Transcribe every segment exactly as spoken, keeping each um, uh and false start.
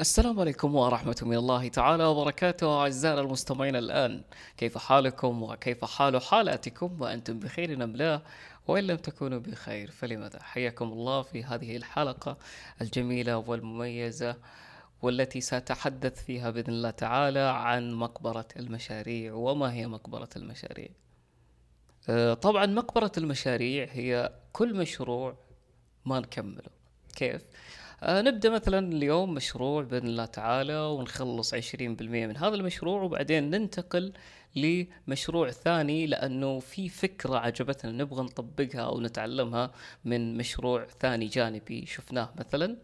السلام عليكم ورحمة الله تعالى وبركاته. أعزائنا المستمعين، الآن كيف حالكم وكيف حال حالاتكم؟ وأنتم بخير نعم لا، وإن لم تكونوا بخير فلماذا؟ حياكم الله في هذه الحلقة الجميلة والمميزة، والتي سأتحدث فيها بإذن الله تعالى عن مقبرة المشاريع. وما هي مقبرة المشاريع؟ طبعا مقبرة المشاريع هي كل مشروع ما نكمله. كيف؟ نبدأ مثلا اليوم مشروع بإذن الله تعالى ونخلص عشرين بالمئة من هذا المشروع، وبعدين ننتقل لمشروع ثاني لأنه في فكرة عجبتنا نبغى نطبقها أو نتعلمها من مشروع ثاني جانبي شفناه. مثلا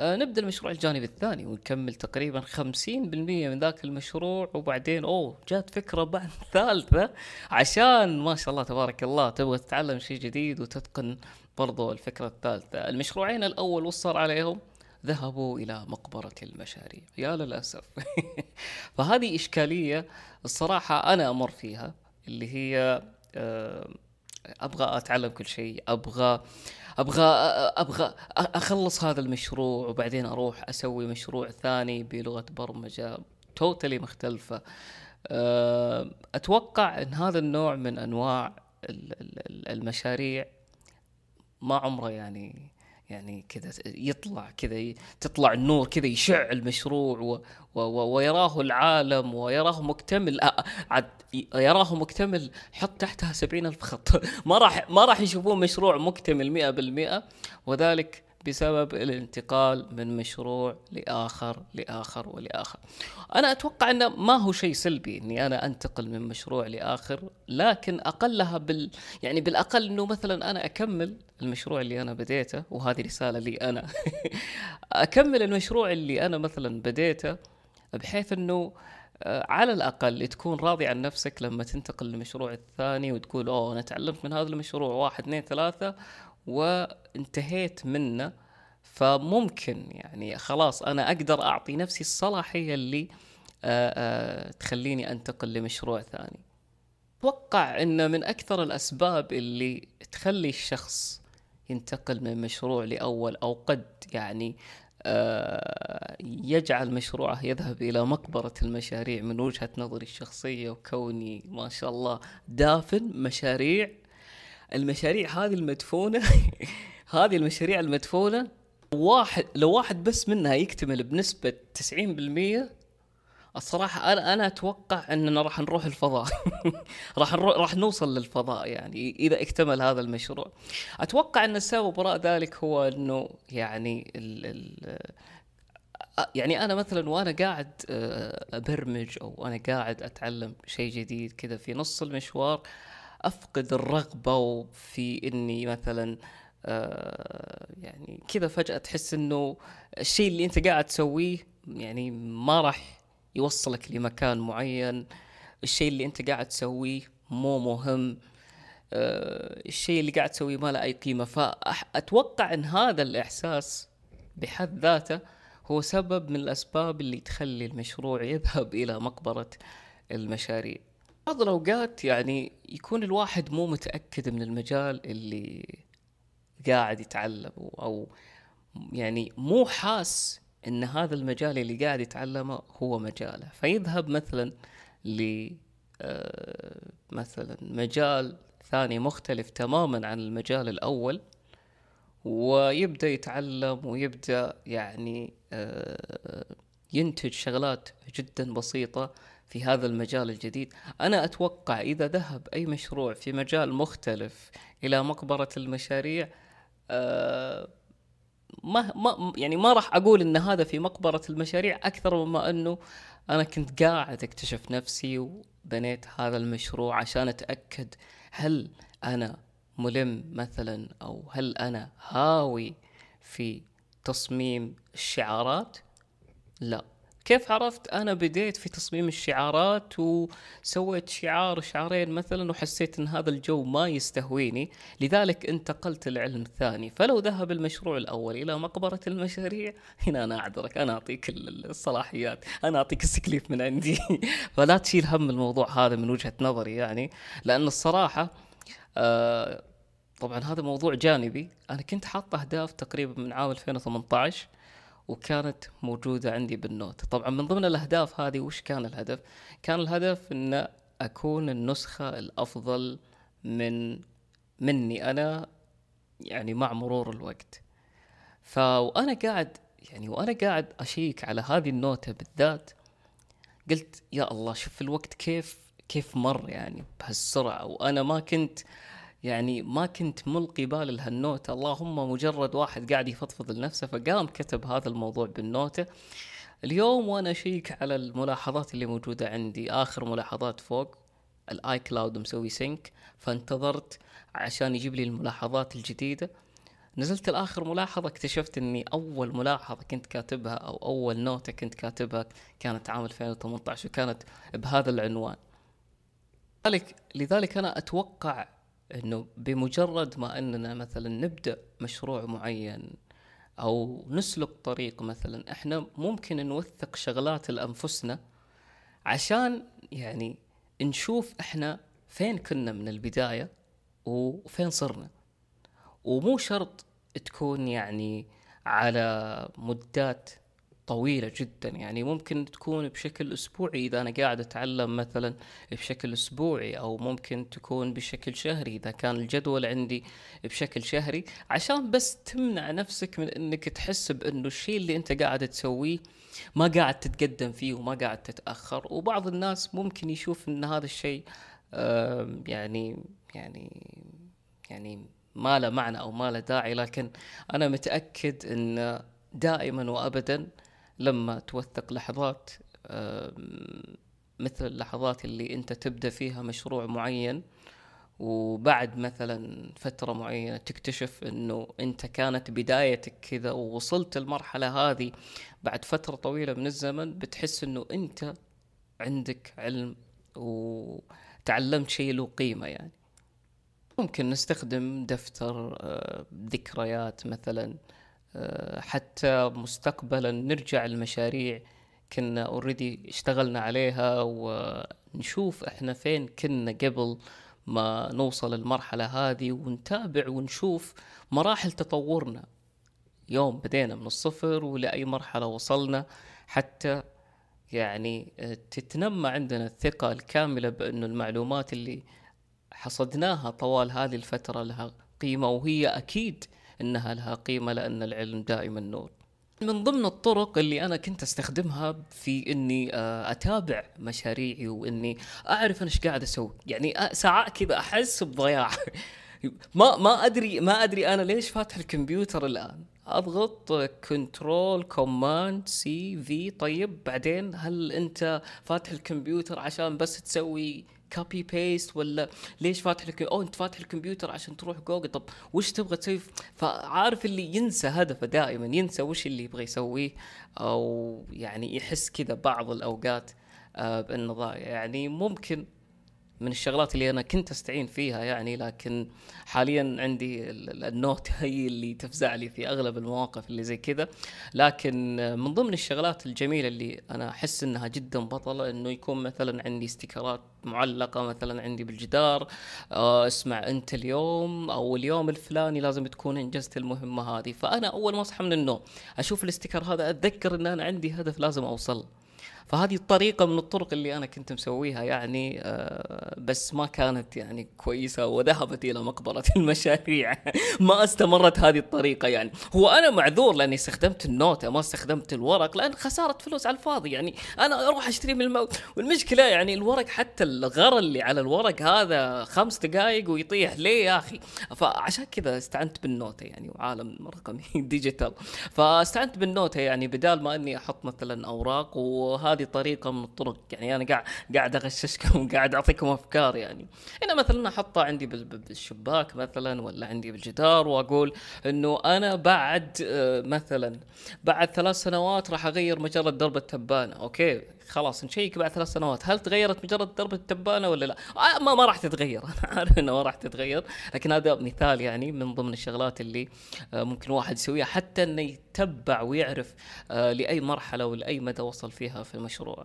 نبدأ المشروع الجانبي الثاني ونكمل تقريبا خمسين بالمئة من ذاك المشروع، وبعدين أوه جات فكرة بعد ثالثة، عشان ما شاء الله تبارك الله تبغى تتعلم شيء جديد وتتقن برضو الفكرة الثالثة. المشروعين الأول وصل عليهم ذهبوا إلى مقبرة المشاريع، يا للأسف. فهذه إشكالية الصراحة أنا أمر فيها، اللي هي أبغى أتعلم كل شيء، أبغى أبغى أبغى أخلص هذا المشروع وبعدين أروح أسوي مشروع ثاني بلغة برمجة توتالي مختلفة. أتوقع أن هذا النوع من أنواع المشاريع ما عمره يعني يعني كذا يطلع كذا تطلع النور كذا يشع المشروع و و ويراه العالم ويراه مكتمل، يراه مكتمل. حط تحتها سبعين ألف خط، ما راح ما راح يشوفون مشروع مكتمل مئة بالمئة، وذلك بسبب الانتقال من مشروع لآخر لآخر ولآخر. أنا أتوقع أنه ما هو شيء سلبي أني أنا أنتقل من مشروع لآخر، لكن أقلها بال يعني بالأقل أنه مثلا أنا أكمل المشروع اللي أنا بديته، وهذه رسالة لي أنا. أكمل المشروع اللي أنا مثلا بديته، بحيث أنه على الأقل تكون راضي عن نفسك لما تنتقل للمشروع الثاني وتقول أوه أنا تعلمت من هذا المشروع واحد اثنين ثلاثة وانتهيت منه، فممكن يعني خلاص أنا أقدر أعطي نفسي الصلاحية اللي آآ آآ تخليني أنتقل لمشروع ثاني. أتوقع أن من أكثر الأسباب اللي تخلي الشخص ينتقل من مشروع لأول، أو قد يعني يجعل مشروعه يذهب إلى مقبرة المشاريع من وجهة نظري الشخصية، وكوني ما شاء الله دافن مشاريع. المشاريع هذه المدفونة هذه المشاريع المدفونة واحد لو واحد بس منها يكتمل بنسبة تسعين بالمئة، الصراحة أنا أنا أتوقع أننا راح نروح الفضاء. راح نروح راح نوصل للفضاء يعني إذا اكتمل هذا المشروع. أتوقع أن السبب وراء ذلك هو أنه يعني ال ال يعني أنا مثلا وأنا قاعد أبرمج أو أنا قاعد أتعلم شيء جديد كذا، في نص المشوار أفقد الرغبة في إني مثلا آه يعني كذا فجأة تحس إنه الشيء اللي أنت قاعد تسويه يعني ما راح يوصلك لمكان معين، الشيء اللي أنت قاعد تسويه مو مهم، آه الشيء اللي قاعد تسويه ما له أي قيمة. فأتوقع إن هذا الإحساس بحد ذاته هو سبب من الأسباب اللي تخلي المشروع يذهب إلى مقبرة المشاريع. بعض الأوقات يعني يكون الواحد مو متأكد من المجال اللي قاعد يتعلم، أو يعني مو حاس إن هذا المجال اللي قاعد يتعلمه هو مجاله، فيذهب مثلا ل مثلا مجال ثاني مختلف تماما عن المجال الأول، ويبدأ يتعلم ويبدأ يعني ينتج شغلات جدا بسيطة في هذا المجال الجديد. أنا أتوقع إذا ذهب أي مشروع في مجال مختلف إلى مقبرة المشاريع، أه ما ما يعني ما راح أقول إن هذا في مقبرة المشاريع أكثر مما أنه أنا كنت قاعد أكتشف نفسي وبنيت هذا المشروع عشان أتأكد هل أنا ملم مثلا، أو هل أنا هاوي في تصميم الشعارات. لا، كيف عرفت؟ أنا بديت في تصميم الشعارات وسويت شعار شعارين مثلا وحسيت أن هذا الجو ما يستهويني، لذلك انتقلت للعلم الثاني. فلو ذهب المشروع الأول إلى مقبرة المشاريع، هنا أنا أعذرك، أنا أعطيك الصلاحيات، أنا أعطيك السكليف من عندي. فلا تشيل هم الموضوع هذا من وجهة نظري، يعني لأن الصراحة آه طبعا هذا موضوع جانبي. أنا كنت حاطة أهداف تقريبا من عام ألفين وثمانية عشر، وكانت موجودة عندي بالنوت. طبعا من ضمن الأهداف هذه وش كان الهدف؟ كان الهدف أن أكون النسخة الأفضل من مني أنا يعني مع مرور الوقت. فأنا قاعد يعني وأنا قاعد أشيك على هذه النوتة بالذات قلت يا الله شوف الوقت كيف كيف مر يعني بهالسرعة، وأنا ما كنت يعني ما كنت ملقي بال لهالنوتة، اللهم مجرد واحد قاعد يفضفض لنفسه فقام كتب هذا الموضوع بالنوتة. اليوم وأنا أشيك على الملاحظات اللي موجودة عندي، آخر ملاحظات فوق الآي كلاود مسوي سينك، فانتظرت عشان يجيب لي الملاحظات الجديدة. نزلت الآخر ملاحظة، اكتشفت أني أول ملاحظة كنت كاتبها أو أول نوتة كنت كاتبها كانت عام ألفين وثمانية عشر، وكانت بهذا العنوان. لذلك, لذلك أنا أتوقع أنه بمجرد ما أننا مثلا نبدأ مشروع معين أو نسلك طريق مثلا، إحنا ممكن نوثق شغلات لأنفسنا عشان يعني نشوف إحنا فين كنا من البداية وفين صرنا. ومو شرط تكون يعني على مدات طويلة جدا، يعني ممكن تكون بشكل أسبوعي إذا أنا قاعد أتعلم مثلا بشكل أسبوعي، أو ممكن تكون بشكل شهري إذا كان الجدول عندي بشكل شهري، عشان بس تمنع نفسك من أنك تحس بأنه الشيء اللي أنت قاعد تسويه ما قاعد تتقدم فيه وما قاعد تتأخر. وبعض الناس ممكن يشوف أن هذا الشيء يعني يعني يعني ما له معنى أو ما له داعي، لكن أنا متأكد أن دائما وأبدا لما توثق لحظات مثل اللحظات اللي أنت تبدأ فيها مشروع معين، وبعد مثلا فترة معينة تكتشف أنه أنت كانت بدايتك كذا ووصلت المرحلة هذه بعد فترة طويلة من الزمن، بتحس أنه أنت عندك علم وتعلمت شيء له قيمة. يعني ممكن نستخدم دفتر ذكريات مثلا، حتى مستقبلا نرجع لمشاريع كنا اوريدي اشتغلنا عليها ونشوف احنا فين كنا قبل ما نوصل المرحلة هذه، ونتابع ونشوف مراحل تطورنا، يوم بدينا من الصفر ولأي مرحلة وصلنا، حتى يعني تتنمى عندنا الثقة الكاملة بأنه المعلومات اللي حصدناها طوال هذه الفترة لها قيمة، وهي أكيد إنها لها قيمة لأن العلم دائما نور. من ضمن الطرق اللي أنا كنت أستخدمها في إني أتابع مشاريعي وإني أعرف أنا إيش قاعد أسوي، يعني ساعات كذا أحس بضياع ما ما أدري ما أدري أنا ليش فاتح الكمبيوتر الآن، أضغط كنترول كوماند سي في، طيب بعدين هل أنت فاتح الكمبيوتر عشان بس تسوي كوبي بيست، ولا ليش فاتح لك او انت فاتح الكمبيوتر عشان تروح جوجل، طب وش تبغى تسوي؟ فعارف اللي ينسى هدفه، دائما ينسى وش اللي يبغى يسويه، او يعني يحس كذا بعض الاوقات بانه ضايع. يعني ممكن من الشغلات اللي انا كنت استعين فيها يعني، لكن حاليا عندي النوت هي اللي تفزع لي في اغلب المواقف اللي زي كذا. لكن من ضمن الشغلات الجميله اللي انا احس انها جدا بطله، انه يكون مثلا عندي استيكرات معلقه مثلا عندي بالجدار، اسمع انت اليوم او اليوم الفلاني لازم تكون انجزت المهمه هذه. فانا اول ما اصحى من النوم اشوف الاستيكر هذا، اتذكر ان انا عندي هدف لازم اوصل. فهذه طريقة من الطرق اللي أنا كنت مسويها يعني، بس ما كانت يعني كويسة وذهبت إلى مقبرة المشاريع ما استمرت هذه الطريقة. يعني هو أنا معذور لأني استخدمت النوتة ما استخدمت الورق، لأن خسارة فلوس على الفاضي، يعني أنا أروح أشتري من الموت. والمشكلة يعني الورق، حتى الغرل اللي على الورق هذا خمس دقايق ويطيح، ليه يا أخي؟ فعشان كذا استعنت بالنوتة يعني، وعالم رقمي ديجيتال، فاستعنت بالنوتة يعني بدال ما أني أحط مثلا أوراق. وهذا هذه طريقة من الطرق يعني، أنا قاعد قاعد أغششكم وقاعد أعطيكم أفكار. يعني أنا مثلا أحطها عندي بالشباك مثلا، ولا عندي بالجدار، وأقول إنه أنا بعد مثلا بعد ثلاث سنوات راح أغير مجرة درب التبانة. أوكي خلاص نشيك بعد ثلاث سنوات هل تغيرت مجرة درب التبانة ولا لا؟ آه ما ما راح تتغير، أنا عارف إنه ما راح تتغير، لكن هذا مثال يعني من ضمن الشغلات اللي ممكن واحد يسويها حتى إنه يتبع ويعرف لأي مرحلة ولأي مدى وصل فيها في المشروع.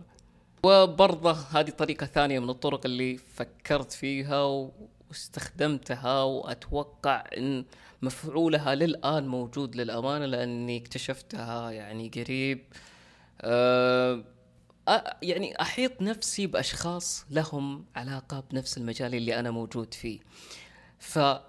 وبرضه هذه طريقة ثانية من الطرق اللي فكرت فيها واستخدمتها، وأتوقع أن مفعولها للآن موجود للأمانة، لأني اكتشفتها يعني قريب. أه يعني أحيط نفسي بأشخاص لهم علاقة بنفس المجال اللي أنا موجود فيه، فهذا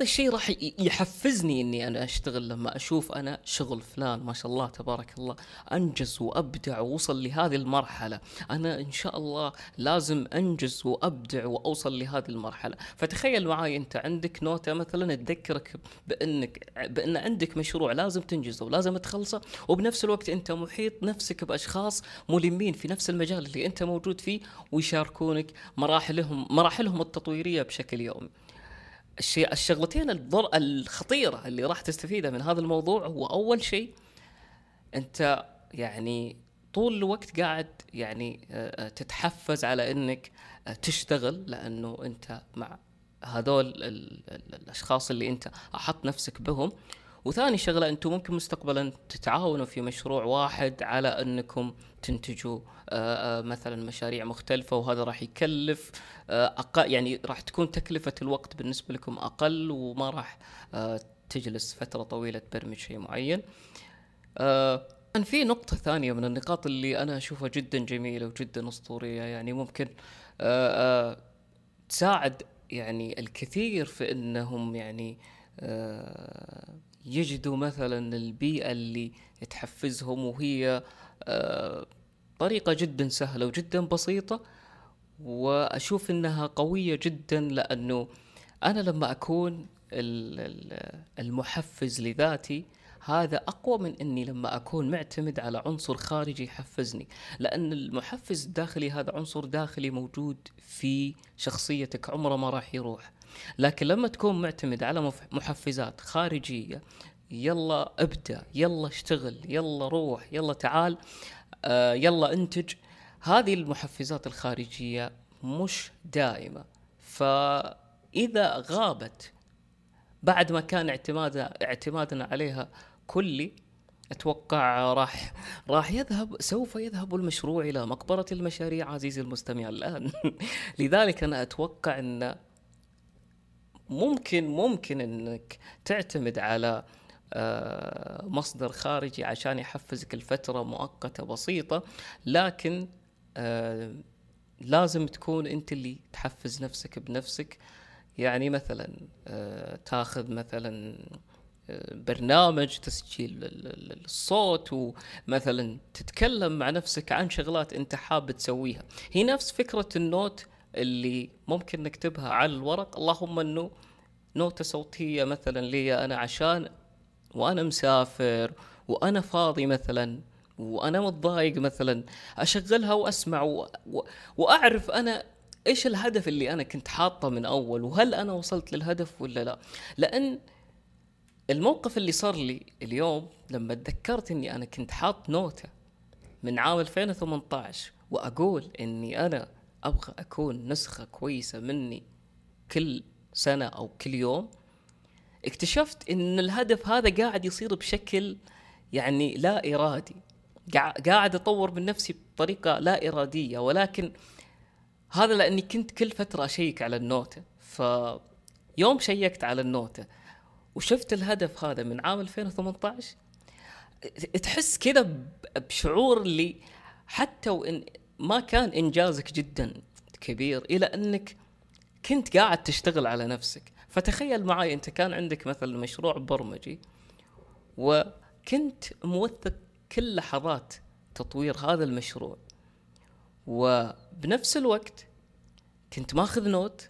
الشيء راح يحفزني أني أنا أشتغل. لما أشوف أنا شغل فلان ما شاء الله تبارك الله أنجز وأبدع ووصل لهذه المرحلة، أنا إن شاء الله لازم أنجز وأبدع وأوصل لهذه المرحلة. فتخيل معاي أنت عندك نوتة مثلا تذكرك بأنك بأن عندك مشروع لازم تنجزه ولازم تخلصه، وبنفس الوقت أنت محيط نفسك بأشخاص ملمين في نفس المجال اللي أنت موجود فيه ويشاركونك مراحلهم مراحلهم التطويرية بشكل يومي. الشيء الشغلتين الضر الخطيرة اللي راح تستفيدها من هذا الموضوع هو أول شيء أنت يعني طول الوقت قاعد يعني تتحفز على أنك تشتغل، لأنه أنت مع هذول الأشخاص اللي أنت أحط نفسك بهم. وثاني شغلة أنتم ممكن مستقبلا تتعاونوا في مشروع واحد على أنكم تنتجوا مثلا مشاريع مختلفة، وهذا راح يكلف أقل، يعني راح تكون تكلفة الوقت بالنسبة لكم أقل، وما راح تجلس فترة طويلة تبرمج شيء معين. كان في نقطة ثانية من النقاط اللي أنا أشوفها جدا جميلة وجدا أسطورية، يعني ممكن تساعد يعني الكثير في أنهم يعني يجدوا مثلا البيئة اللي تحفزهم، وهي طريقة جدا سهلة وجدا بسيطة، وأشوف أنها قوية جدا. لأنه أنا لما أكون المحفز لذاتي هذا أقوى من أني لما أكون معتمد على عنصر خارجي يحفزني، لأن المحفز الداخلي هذا عنصر داخلي موجود في شخصيتك عمره ما راح يروح. لكن لما تكون معتمد على محفزات خارجية، يلا ابدأ، يلا اشتغل، يلا روح، يلا تعال، آه يلا انتج، هذه المحفزات الخارجية مش دائمة، فإذا غابت بعد ما كان اعتمادنا عليها كلي، أتوقع راح راح يذهب سوف يذهب المشروع إلى مقبرة المشاريع عزيزي المستمع الآن. لذلك أنا أتوقع أن ممكن ممكن أنك تعتمد على مصدر خارجي عشان يحفزك لفترة مؤقتة بسيطة، لكن لازم تكون أنت اللي تحفز نفسك بنفسك. يعني مثلا تاخذ مثلا برنامج تسجيل الصوت، ومثلا تتكلم مع نفسك عن شغلات أنت حاب تسويها. هي نفس فكرة النوت اللي ممكن نكتبها على الورق، اللهم أنه نوتة صوتية مثلا لي أنا عشان وأنا مسافر وأنا فاضي مثلا وأنا متضايق مثلا، أشغلها وأسمع و... و... وأعرف أنا إيش الهدف اللي أنا كنت حاطه من أول، وهل أنا وصلت للهدف ولا لا. لأن الموقف اللي صار لي اليوم لما تذكرت أني أنا كنت حاط نوتة من عام ألفين وثمانية عشر وأقول أني أنا أبغى أكون نسخة كويسة مني كل سنة أو كل يوم، اكتشفت أن الهدف هذا قاعد يصير بشكل يعني لا إرادي، قاعد أطور من نفسي بطريقة لا إرادية. ولكن هذا لأني كنت كل فترة أشيك على النوتة، فيوم شيكت على النوتة وشفت الهدف هذا من عام ألفين وثمانية عشر، تحس كذا بشعور اللي حتى وإن ما كان إنجازك جدا كبير إلى أنك كنت قاعد تشتغل على نفسك. فتخيل معي أنت كان عندك مثلا مشروع برمجي، وكنت موثق كل لحظات تطوير هذا المشروع، وبنفس الوقت كنت ماخذ نوت،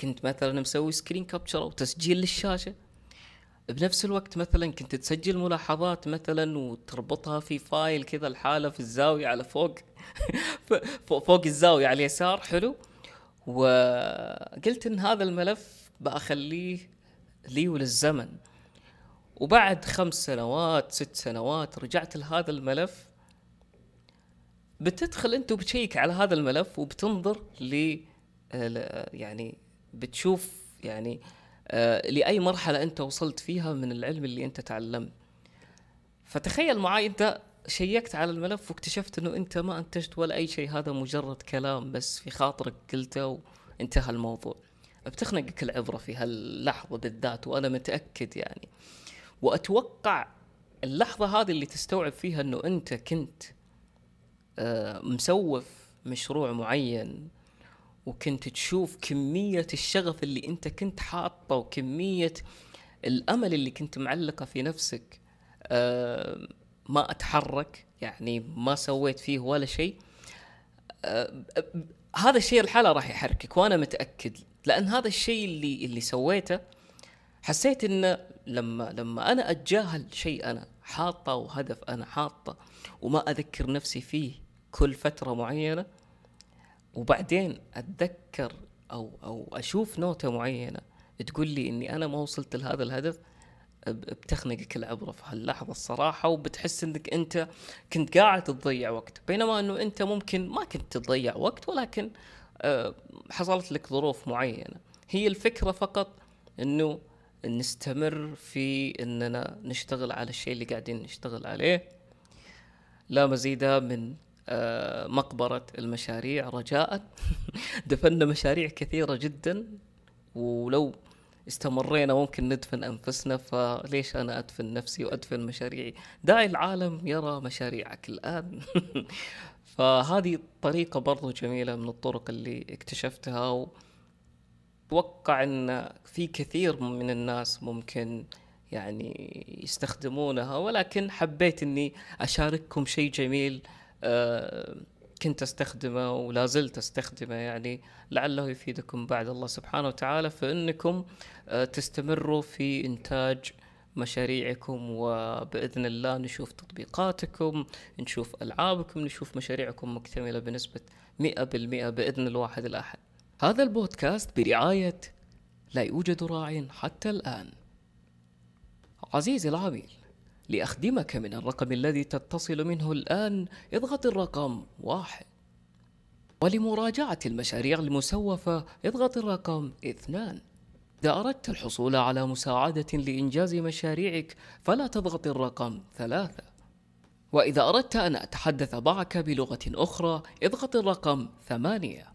كنت مثلا مسوي سكرين كابتشر أو تسجيل للشاشة، بنفس الوقت مثلا كنت تسجل ملاحظات مثلا وتربطها في فايل كذا الحالة في الزاوية على فوق فوق الزاوية على اليسار، حلو. وقلت إن هذا الملف بأخليه لي وللزمن، وبعد خمس سنوات ست سنوات رجعت لهذا الملف، بتدخل أنت وبتشيك على هذا الملف وبتنظر ل يعني بتشوف يعني آه، لأي مرحلة أنت وصلت فيها من العلم اللي أنت تعلمت. فتخيل معاي أنت شيكت على الملف واكتشفت أنه أنت ما أنتجت ولا أي شيء، هذا مجرد كلام بس في خاطرك قلته انتهى الموضوع. بتخنقك العبرة في هاللحظة بالذات، وأنا متأكد يعني، وأتوقع اللحظة هذه اللي تستوعب فيها أنه أنت كنت مسوف مشروع معين، وكنت تشوف كمية الشغف اللي أنت كنت حاطه وكمية الأمل اللي كنت معلقة في نفسك. ما أتحرك يعني، ما سويت فيه ولا شيء. هذا الشيء الحالة راح يحركك، وأنا متأكد، لأن هذا الشيء اللي اللي سويته حسيت إن لما لما أنا أتجاهل شيء أنا حاطة وهدف أنا حاطة وما أذكر نفسي فيه كل فترة معينة، وبعدين أتذكر أو أو أشوف نوتة معينة تقول لي إني أنا ما وصلت لهذا الهدف، بتخنقك العبرة في هاللحظة الصراحة، وبتحس إنك أنت كنت قاعد تضيع وقت، بينما إنه أنت ممكن ما كنت تضيع وقت، ولكن حصلت لك ظروف معينة. هي الفكرة فقط إنه نستمر في إننا نشتغل على الشيء اللي قاعدين نشتغل عليه، لا مزيد من مقبرة المشاريع رجاء. دفننا مشاريع كثيرة جدا، ولو استمرينا ممكن ندفن أنفسنا، فليش أنا أدفن نفسي وأدفن مشاريعي؟ داعي العالم يرى مشاريعك الآن. فهذه طريقة برضو جميلة من الطرق اللي اكتشفتها، وأتوقع أن في كثير من الناس ممكن يعني يستخدمونها، ولكن حبيت أني أشارككم شيء جميل كنت أستخدمه ولا زلت أستخدمه، يعني لعله يفيدكم بعد الله سبحانه وتعالى، فإنكم تستمروا في إنتاج مشاريعكم، وبإذن الله نشوف تطبيقاتكم، نشوف ألعابكم، نشوف مشاريعكم مكتملة بنسبة مئة بالمئة بإذن الواحد الأحد. هذا البودكاست برعاية لا يوجد راع حتى الآن. عزيزي العميل، لأخدمك من الرقم الذي تتصل منه الآن اضغط الرقم واحد، ولمراجعة المشاريع المسوفة اضغط الرقم اثنان. إذا أردت الحصول على مساعدة لإنجاز مشاريعك فلا تضغط الرقم ثلاثة، وإذا أردت أن أتحدث معك بلغة أخرى اضغط الرقم ثمانية.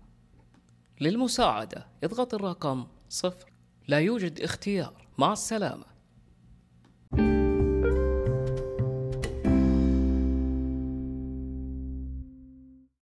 للمساعدة اضغط الرقم صفر. لا يوجد اختيار. مع السلامة.